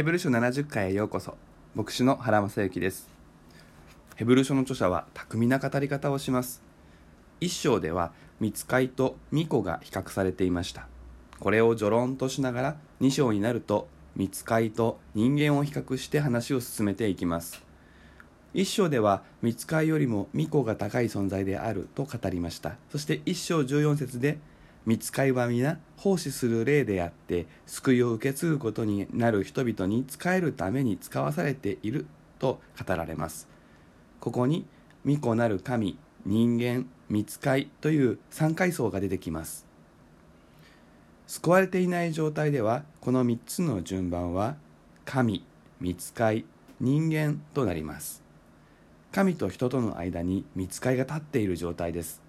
ヘブル書70回へようこそ。牧師の原正幸です。ヘブル書の著者は巧みな語り方をします。一章では御使いと巫女が比較されていました。これを序論としながら2章になると御使いと人間を比較して話を進めていきます。一章では御使いよりも巫女が高い存在であると語りました。そして一章14節で御使いは皆奉仕する霊であって救いを受け継ぐことになる人々に仕えるために使わされていると語られます。ここに巫女なる神、人間、御使いという3階層が出てきます。救われていない状態ではこの3つの順番は神、御使い、人間となります。神と人との間に御使いが立っている状態です。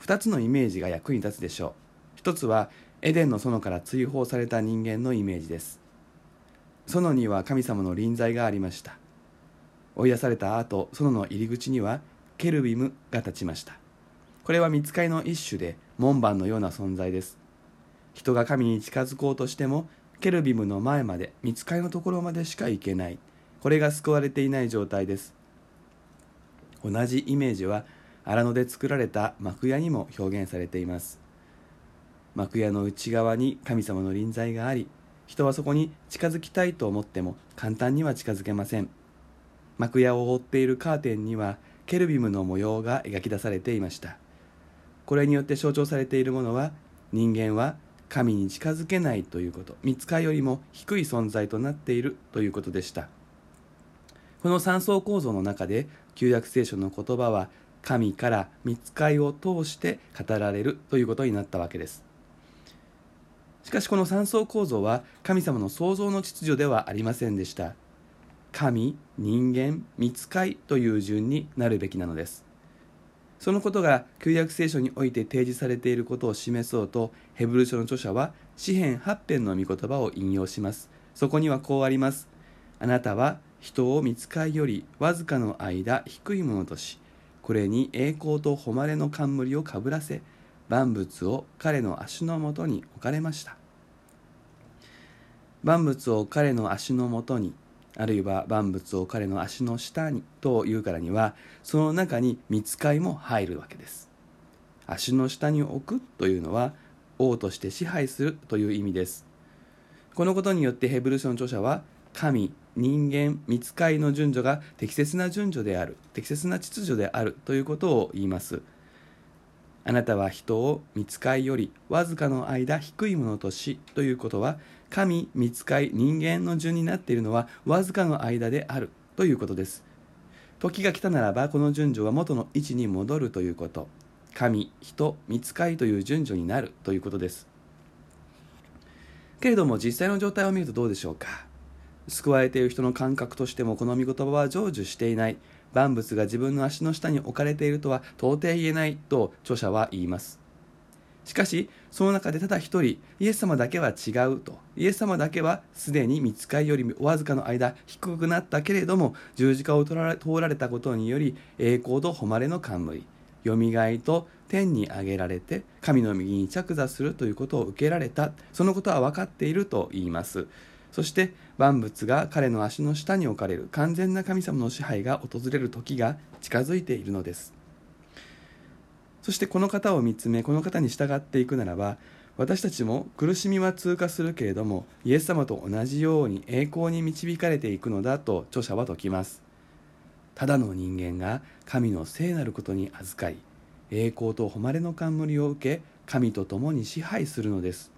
2つのイメージが役に立つでしょう。1つはエデンの園から追放された人間のイメージです。園には神様の臨在がありました。追い出された後、園の入り口にはケルビムが立ちました。これは御使いの一種で門番のような存在です。人が神に近づこうとしてもケルビムの前まで、御使いのところまでしか行けない。これが救われていない状態です。同じイメージは荒野で作られた幕屋にも表現されています。幕屋の内側に神様の臨在があり、人はそこに近づきたいと思っても簡単には近づけません。幕屋を覆っているカーテンにはケルビムの模様が描き出されていました。これによって象徴されているものは、人間は神に近づけないということ、御使いよりも低い存在となっているということでした。この3層構造の中で旧約聖書の言葉は神から御使いを通して語られるということになったわけです。しかしこの三層構造は神様の創造の秩序ではありませんでした。神、人間、御使いという順になるべきなのです。そのことが旧約聖書において提示されていることを示そうと、ヘブル書の著者は詩編8編の御言葉を引用します。そこにはこうあります。あなたは人を御使いよりわずかの間低いものとし、これに栄光と誉れの冠をかぶらせ、万物を彼の足のもとに置かれました。万物を彼の足のもとに、あるいは万物を彼の足の下にというからには、その中に御使いも入るわけです。足の下に置くというのは、王として支配するという意味です。このことによってヘブル書の著者は、神、人間、御使いの順序が適切な順序である、適切な秩序であるということを言います。あなたは人を御使いよりわずかの間低いものとし、ということは神、御使い、人間の順になっているのはわずかの間であるということです。時が来たならばこの順序は元の位置に戻るということ、神、人、御使いという順序になるということです。けれども実際の状態を見るとどうでしょうか。救われている人の感覚としてもこの御言葉は成就していない、万物が自分の足の下に置かれているとは到底言えないと著者は言います。しかしその中でただ一人、イエス様だけは違うと、イエス様だけはすでに御使いよりわずかの間低くなったけれども、十字架を通られたことにより栄光と誉れの冠、よみがえと天に上げられて神の右に着座するということを受けられた、そのことは分かっていると言います。そして万物が彼の足の下に置かれる完全な神様の支配が訪れる時が近づいているのです。そしてこの方を見つめ、この方に従っていくならば、私たちも苦しみは通過するけれどもイエス様と同じように栄光に導かれていくのだと著者は説きます。ただの人間が神の聖なることに預かり、栄光と誉れの冠を受け神と共に支配するのです。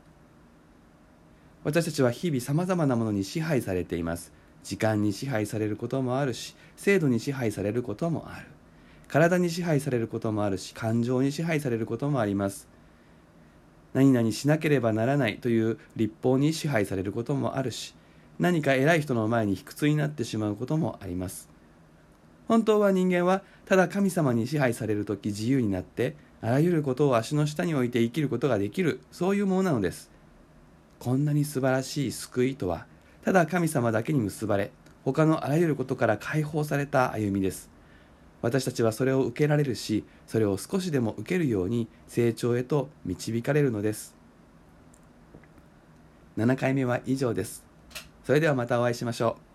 私たちは日々様々なものに支配されています。時間に支配されることもあるし、制度に支配されることもある。体に支配されることもあるし、感情に支配されることもあります。何々しなければならないという律法に支配されることもあるし、何か偉い人の前に卑屈になってしまうこともあります。本当は人間はただ神様に支配されるとき自由になって、あらゆることを足の下に置いて生きることができる、そういうものなのです。こんなに素晴らしい救いとは、ただ神様だけに結ばれ、他のあらゆることから解放された歩みです。私たちはそれを受けられるし、それを少しでも受けるように成長へと導かれるのです。7回目は以上です。それではまたお会いしましょう。